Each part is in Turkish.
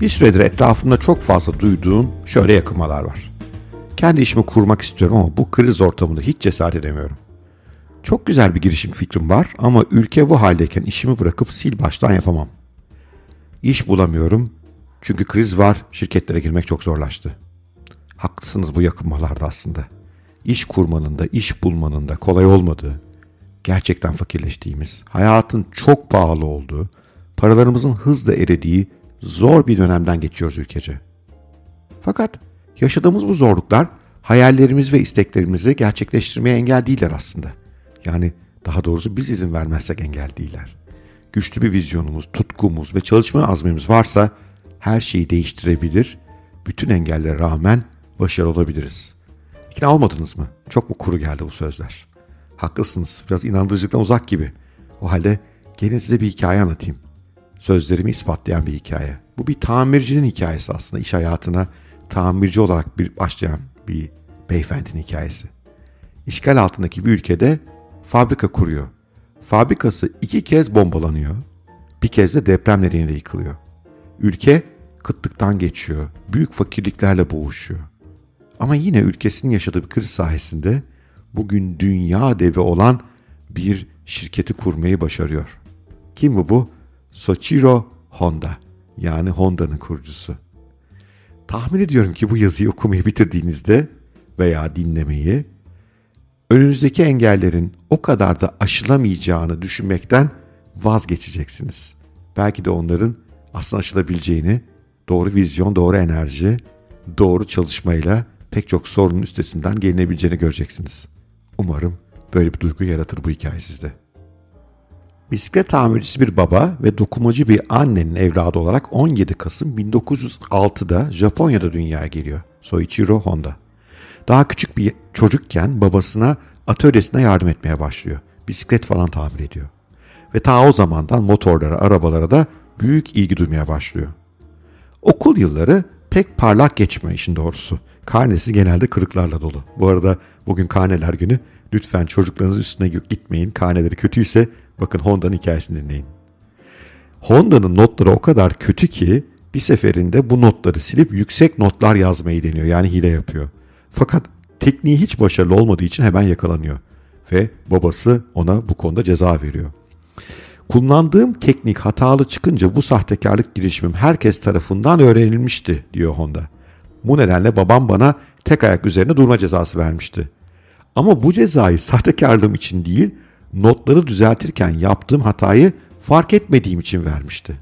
Bir süredir etrafımda çok fazla duyduğum şöyle yakınmalar var. Kendi işimi kurmak istiyorum ama bu kriz ortamında hiç cesaret edemiyorum. Çok güzel bir girişim fikrim var ama ülke bu haldeyken işimi bırakıp sil baştan yapamam. İş bulamıyorum çünkü kriz var, şirketlere girmek çok zorlaştı. Haklısınız bu yakınmalarda aslında. İş kurmanın da iş bulmanın da kolay olmadığı, gerçekten fakirleştiğimiz, hayatın çok pahalı olduğu, paralarımızın hızla eridiği zor bir dönemden geçiyoruz ülkece. Fakat yaşadığımız bu zorluklar hayallerimiz ve isteklerimizi gerçekleştirmeye engel değiller aslında. Yani daha doğrusu biz izin vermezsek engel değiller. Güçlü bir vizyonumuz, tutkumuz ve çalışma azmimiz varsa her şeyi değiştirebilir, bütün engellere rağmen başarılı olabiliriz. İkna olmadınız mı? Çok mu kuru geldi bu sözler? Haklısınız, biraz inandırıcılıktan uzak gibi. O halde gelin size bir hikaye anlatayım. Sözlerimi ispatlayan bir hikaye. Bu bir tamircinin hikayesi aslında. İş hayatına tamirci olarak başlayan bir beyefendinin hikayesi. İşgal altındaki bir ülkede fabrika kuruyor. Fabrikası 2 kez bombalanıyor. Bir kez de deprem nedeniyle yıkılıyor. Ülke kıtlıktan geçiyor. Büyük fakirliklerle boğuşuyor. Ama yine ülkesinin yaşadığı bir kriz sayesinde bugün dünya devi olan bir şirketi kurmayı başarıyor. Kim bu? Soichiro Honda, yani Honda'nın kurucusu. Tahmin ediyorum ki bu yazıyı okumayı bitirdiğinizde veya dinlemeyi önünüzdeki engellerin o kadar da aşılamayacağını düşünmekten vazgeçeceksiniz. Belki de onların aslında aşılabileceğini, doğru vizyon, doğru enerji, doğru çalışmayla pek çok sorunun üstesinden gelinebileceğini göreceksiniz. Umarım böyle bir duygu yaratır bu hikaye sizde. Bisiklet tamircisi bir baba ve dokumacı bir annenin evladı olarak 17 Kasım 1906'da Japonya'da dünyaya geliyor Soichiro Honda. Daha küçük bir çocukken babasına atölyesine yardım etmeye başlıyor. Bisiklet falan tamir ediyor. Ve ta o zamandan motorlara, arabalara da büyük ilgi duymaya başlıyor. Okul yılları pek parlak geçmiyor işin doğrusu. Karnesi genelde kırıklarla dolu. Bu arada bugün karneler günü. Lütfen çocuklarınızın üstüne gitmeyin. Karneleri kötüyse bakın Honda'nın hikayesini dinleyin. Honda'nın notları o kadar kötü ki bir seferinde bu notları silip yüksek notlar yazmayı deniyor. Yani hile yapıyor. Fakat tekniği hiç başarılı olmadığı için hemen yakalanıyor. Ve babası ona bu konuda ceza veriyor. Kullandığım teknik hatalı çıkınca bu sahtekarlık girişimim herkes tarafından öğrenilmişti diyor Honda. Bu nedenle babam bana tek ayak üzerine durma cezası vermişti. Ama bu cezayı sahtekarlığım için değil, notları düzeltirken yaptığım hatayı fark etmediğim için vermişti.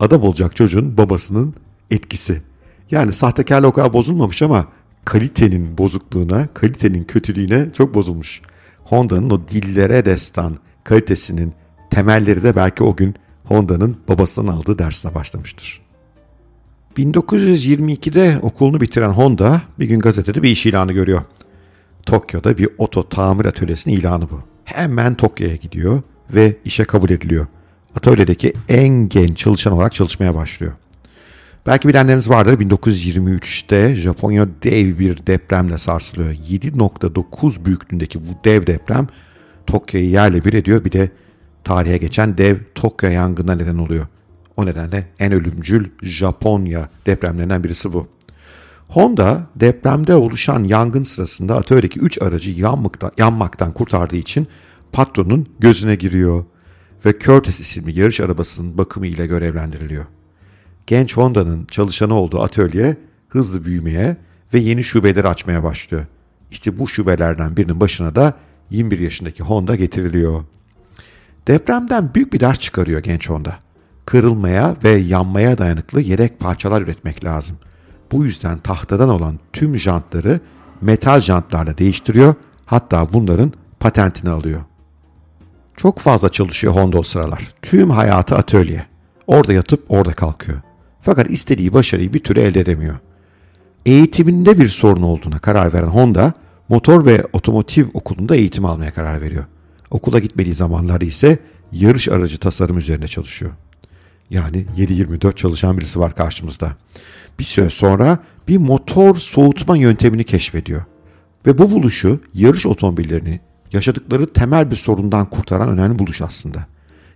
Adam olacak çocuğun babasının etkisi. Yani sahtekarlığı o kadar bozulmamış ama kalitenin bozukluğuna, kalitenin kötülüğüne çok bozulmuş. Honda'nın o dillere destan kalitesinin temelleri de belki o gün Honda'nın babasından aldığı dersle başlamıştır. 1922'de okulunu bitiren Honda bir gün gazetede bir iş ilanı görüyor. Tokyo'da bir oto tamir atölyesinin ilanı bu. Hemen Tokyo'ya gidiyor ve işe kabul ediliyor. Atölyedeki en genç çalışan olarak çalışmaya başlıyor. Belki bilenleriniz vardır, 1923'te Japonya dev bir depremle sarsılıyor. 7.9 büyüklüğündeki bu dev deprem Tokyo'yu yerle bir ediyor. Bir de tarihe geçen dev Tokyo yangınına neden oluyor. O nedenle en ölümcül Japonya depremlerinden birisi bu. Honda depremde oluşan yangın sırasında atölyedeki 3 aracı yanmaktan kurtardığı için patronun gözüne giriyor ve Curtis isimli yarış arabasının bakımı ile görevlendiriliyor. Genç Honda'nın çalışanı olduğu atölye hızlı büyümeye ve yeni şubeleri açmaya başlıyor. İşte bu şubelerden birinin başına da 21 yaşındaki Honda getiriliyor. Depremden büyük bir ders çıkarıyor genç Honda. Kırılmaya ve yanmaya dayanıklı yedek parçalar üretmek lazım. Bu yüzden tahtadan olan tüm jantları metal jantlarla değiştiriyor. Hatta bunların patentini alıyor. Çok fazla çalışıyor Honda o sıralar. Tüm hayatı atölye. Orada yatıp orada kalkıyor. Fakat istediği başarıyı bir türlü elde edemiyor. Eğitiminde bir sorun olduğuna karar veren Honda, motor ve otomotiv okulunda eğitim almaya karar veriyor. Okula gitmediği zamanları ise yarış aracı tasarım üzerine çalışıyor. Yani 7/24 çalışan birisi var karşımızda. Bir süre sonra bir motor soğutma yöntemini keşfediyor. Ve bu buluşu yarış otomobillerini yaşadıkları temel bir sorundan kurtaran önemli buluş aslında.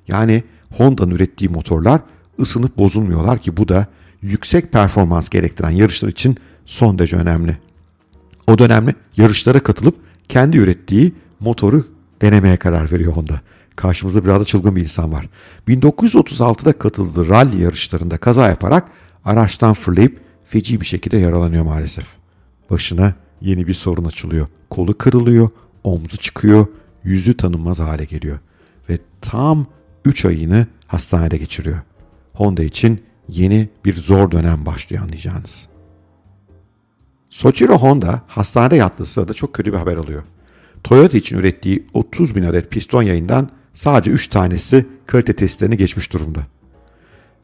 Yani Honda'nın ürettiği motorlar ısınıp bozulmuyorlar ki bu da yüksek performans gerektiren yarışlar için son derece önemli. O dönemde yarışlara katılıp kendi ürettiği motoru denemeye karar veriyor Honda. Karşımızda biraz da çılgın bir insan var. 1936'da katıldığı rally yarışlarında kaza yaparak araçtan fırlayıp feci bir şekilde yaralanıyor maalesef. Başına yeni bir sorun açılıyor. Kolu kırılıyor, omzu çıkıyor, yüzü tanınmaz hale geliyor. Ve tam 3 ayını hastanede geçiriyor. Honda için yeni bir zor dönem başlıyor anlayacağınız. Soichiro Honda hastanede yattığı sırada çok kötü bir haber alıyor. Toyota için ürettiği 30.000 adet piston yayından sadece 3 tanesi kalite testlerini geçmiş durumda.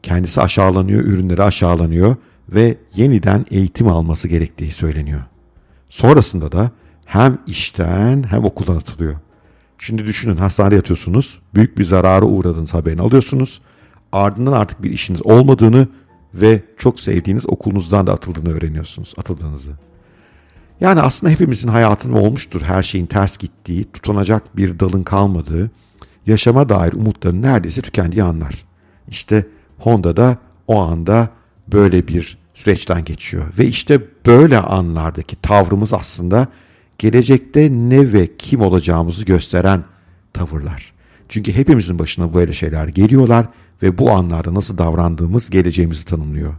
Kendisi aşağılanıyor, ürünleri aşağılanıyor ve yeniden eğitim alması gerektiği söyleniyor. Sonrasında da hem işten hem okuldan atılıyor. Şimdi düşünün, hastanede yatıyorsunuz, büyük bir zarara uğradığınız haberini alıyorsunuz. Ardından artık bir işiniz olmadığını ve çok sevdiğiniz okulunuzdan da atıldığını öğreniyorsunuz, atıldığınızı. Yani aslında hepimizin hayatında olmuştur her şeyin ters gittiği, tutunacak bir dalın kalmadığı, yaşama dair umutların neredeyse tükendiği anlar. İşte Honda da o anda böyle bir süreçten geçiyor. Ve işte böyle anlardaki tavrımız aslında gelecekte ne ve kim olacağımızı gösteren tavırlar. Çünkü hepimizin başına böyle şeyler geliyorlar ve bu anlarda nasıl davrandığımız geleceğimizi tanımlıyor.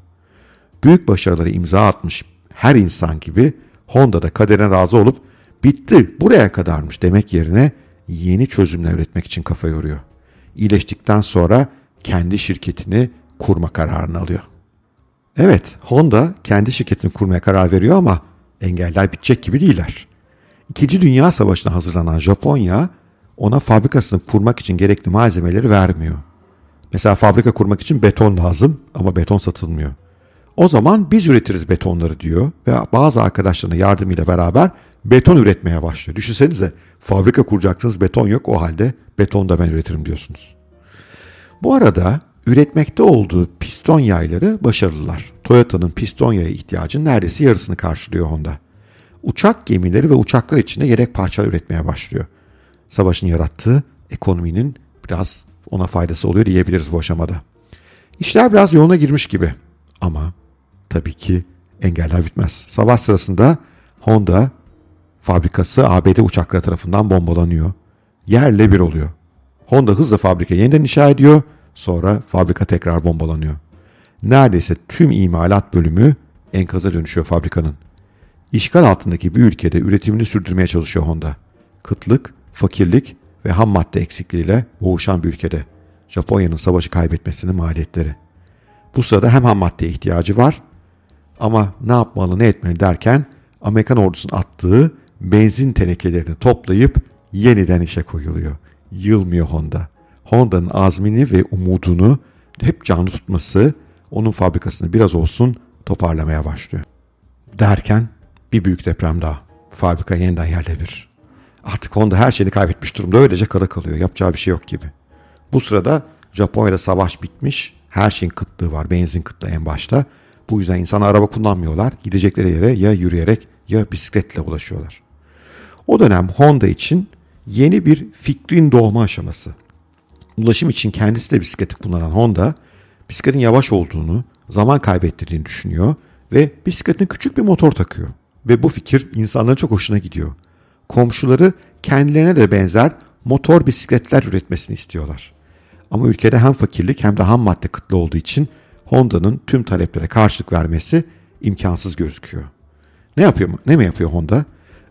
Büyük başarılara imza atmış her insan gibi Honda da kaderine razı olup bitti buraya kadarmış demek yerine yeni çözümler üretmek için kafa yoruyor. İyileştikten sonra kendi şirketini kurma kararını alıyor. Evet, Honda kendi şirketini kurmaya karar veriyor ama engeller bitecek gibi değiller. 2. Dünya Savaşı'na hazırlanan Japonya ona fabrikasını kurmak için gerekli malzemeleri vermiyor. Mesela fabrika kurmak için beton lazım ama beton satılmıyor. O zaman biz üretiriz betonları diyor ve bazı arkadaşlarının yardımıyla beraber beton üretmeye başlıyor. Düşünsenize, fabrika kuracaksınız, beton yok, o halde beton da ben üretirim diyorsunuz. Bu arada üretmekte olduğu piston yayları başarılılar. Toyota'nın piston yaya ihtiyacının neredeyse yarısını karşılıyor Honda. Uçak gemileri ve uçaklar içinde yedek parçalar üretmeye başlıyor. Savaşın yarattığı ekonominin biraz ona faydası oluyor diyebiliriz bu aşamada. İşler biraz yoluna girmiş gibi ama tabii ki engeller bitmez. Savaş sırasında Honda fabrikası ABD uçakları tarafından bombalanıyor. Yerle bir oluyor. Honda hızla fabrika yeniden inşa ediyor. Sonra fabrika tekrar bombalanıyor. Neredeyse tüm imalat bölümü enkaza dönüşüyor fabrikanın. İşgal altındaki bir ülkede üretimini sürdürmeye çalışıyor Honda. Kıtlık, fakirlik ve ham madde eksikliğiyle boğuşan bir ülkede. Japonya'nın savaşı kaybetmesinin maliyetleri. Bu sırada hem ham maddeye ihtiyacı var ama ne yapmalı ne etmeli derken Amerikan ordusunun attığı benzin tenekelerini toplayıp yeniden işe koyuluyor. Yılmıyor Honda. Honda'nın azmini ve umudunu hep canlı tutması onun fabrikasını biraz olsun toparlamaya başlıyor. Derken bir büyük deprem daha. Fabrika yeniden yerle bir. Artık Honda her şeyini kaybetmiş durumda, öylece kala kalıyor. Yapacağı bir şey yok gibi. Bu sırada Japonya'da savaş bitmiş. Her şeyin kıtlığı var. Benzin kıtlığı en başta. Bu yüzden insanlar araba kullanmıyorlar. Gidecekleri yere ya yürüyerek ya bisikletle ulaşıyorlar. O dönem Honda için yeni bir fikrin doğma aşaması. Ulaşım için kendisi de bisikleti kullanan Honda, bisikletin yavaş olduğunu, zaman kaybettirdiğini düşünüyor ve bisikletine küçük bir motor takıyor. Ve bu fikir insanların çok hoşuna gidiyor. Komşuları kendilerine de benzer motor bisikletler üretmesini istiyorlar. Ama ülkede hem fakirlik hem de ham madde kıtlığı olduğu için Honda'nın tüm taleplere karşılık vermesi imkansız gözüküyor. Ne mi yapıyor Honda?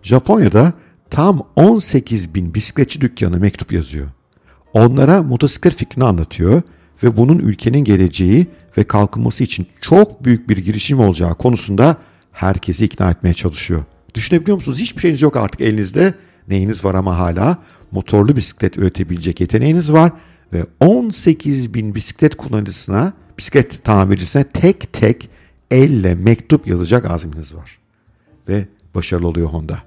Japonya'da tam 18.000 bisikletçi dükkanına mektup yazıyor. Onlara motosiklet fikrini anlatıyor ve bunun ülkenin geleceği ve kalkınması için çok büyük bir girişim olacağı konusunda herkesi ikna etmeye çalışıyor. Düşünebiliyor musunuz? Hiçbir şeyiniz yok artık elinizde. Neyiniz var ama hala motorlu bisiklet üretebilecek yeteneğiniz var ve 18.000 bisiklet kullanıcısına, bisiklet tamircisine tek tek elle mektup yazacak azminiz var. Ve başarılı oluyor Honda.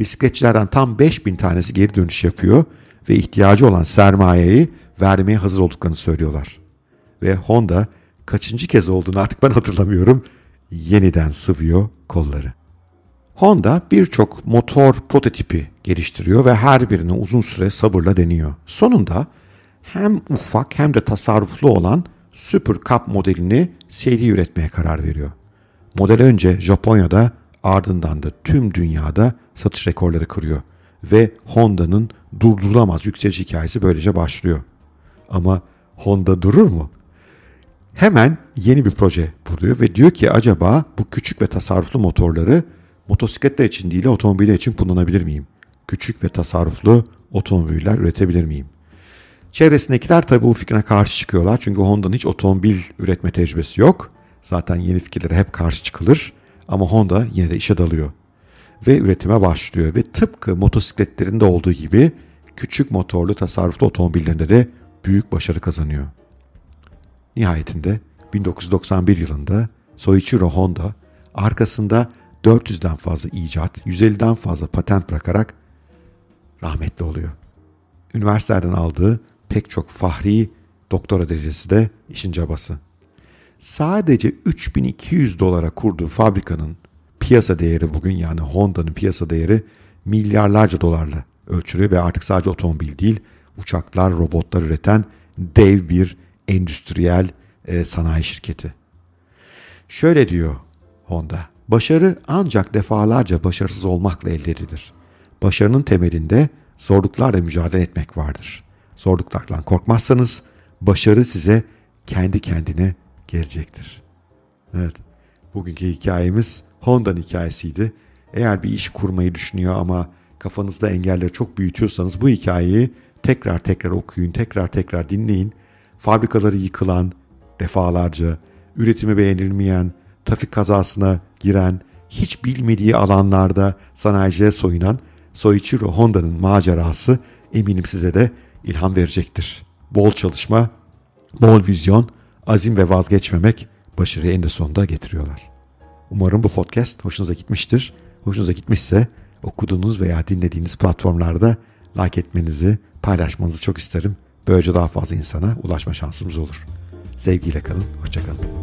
Bisikletçilerden tam 5.000 tanesi geri dönüş yapıyor ve ihtiyacı olan sermayeyi vermeye hazır olduklarını söylüyorlar. Ve Honda kaçıncı kez olduğunu artık ben hatırlamıyorum, yeniden sıvıyor kolları. Honda birçok motor prototipi geliştiriyor ve her birini uzun süre sabırla deniyor. Sonunda hem ufak hem de tasarruflu olan Super Cub modelini seri üretmeye karar veriyor. Model önce Japonya'da, ardından da tüm dünyada satış rekorları kırıyor ve Honda'nın durdurulamaz yükseliş hikayesi böylece başlıyor. Ama Honda durur mu? Hemen yeni bir proje buluyor ve diyor ki acaba bu küçük ve tasarruflu motorları motosikletler için değil otomobiller için kullanabilir miyim? Küçük ve tasarruflu otomobiller üretebilir miyim? Çevresindekiler tabii bu fikrine karşı çıkıyorlar. Çünkü Honda'nın hiç otomobil üretme tecrübesi yok. Zaten yeni fikirlere hep karşı çıkılır. Ama Honda yine de işe dalıyor. Ve üretime başlıyor. Ve tıpkı motosikletlerinde olduğu gibi küçük motorlu tasarruflu otomobillerinde de büyük başarı kazanıyor. Nihayetinde 1991 yılında Soichiro Honda arkasında 400'den fazla icat, 150'den fazla patent bırakarak rahmetli oluyor. Üniversiteden aldığı pek çok fahri doktora derecesi de işin cabası. Sadece $3.200 kurduğu fabrikanın piyasa değeri bugün, yani Honda'nın piyasa değeri milyarlarca dolarla ölçülüyor ve artık sadece otomobil değil, uçaklar, robotlar üreten dev bir endüstriyel sanayi şirketi. Şöyle diyor Honda: başarı ancak defalarca başarısız olmakla elde edilir. Başarının temelinde zorluklarla mücadele etmek vardır. Zorluklardan korkmazsanız başarı size kendi kendine gelecektir. Evet, bugünkü hikayemiz Honda'nın hikayesiydi. Eğer bir iş kurmayı düşünüyor ama kafanızda engelleri çok büyütüyorsanız bu hikayeyi tekrar tekrar okuyun, tekrar tekrar dinleyin. Fabrikaları yıkılan defalarca, üretimi beğenilmeyen, trafik kazasına giren, hiç bilmediği alanlarda sanayiciye soyunan Soichiro Honda'nın macerası eminim size de ilham verecektir. Bol çalışma, bol vizyon, azim ve vazgeçmemek başarıyı en de sonunda getiriyorlar. Umarım bu podcast hoşunuza gitmiştir. Hoşunuza gitmişse okuduğunuz veya dinlediğiniz platformlarda like etmenizi, paylaşmanızı çok isterim. Böylece daha fazla insana ulaşma şansımız olur. Sevgiyle kalın, hoşça kalın.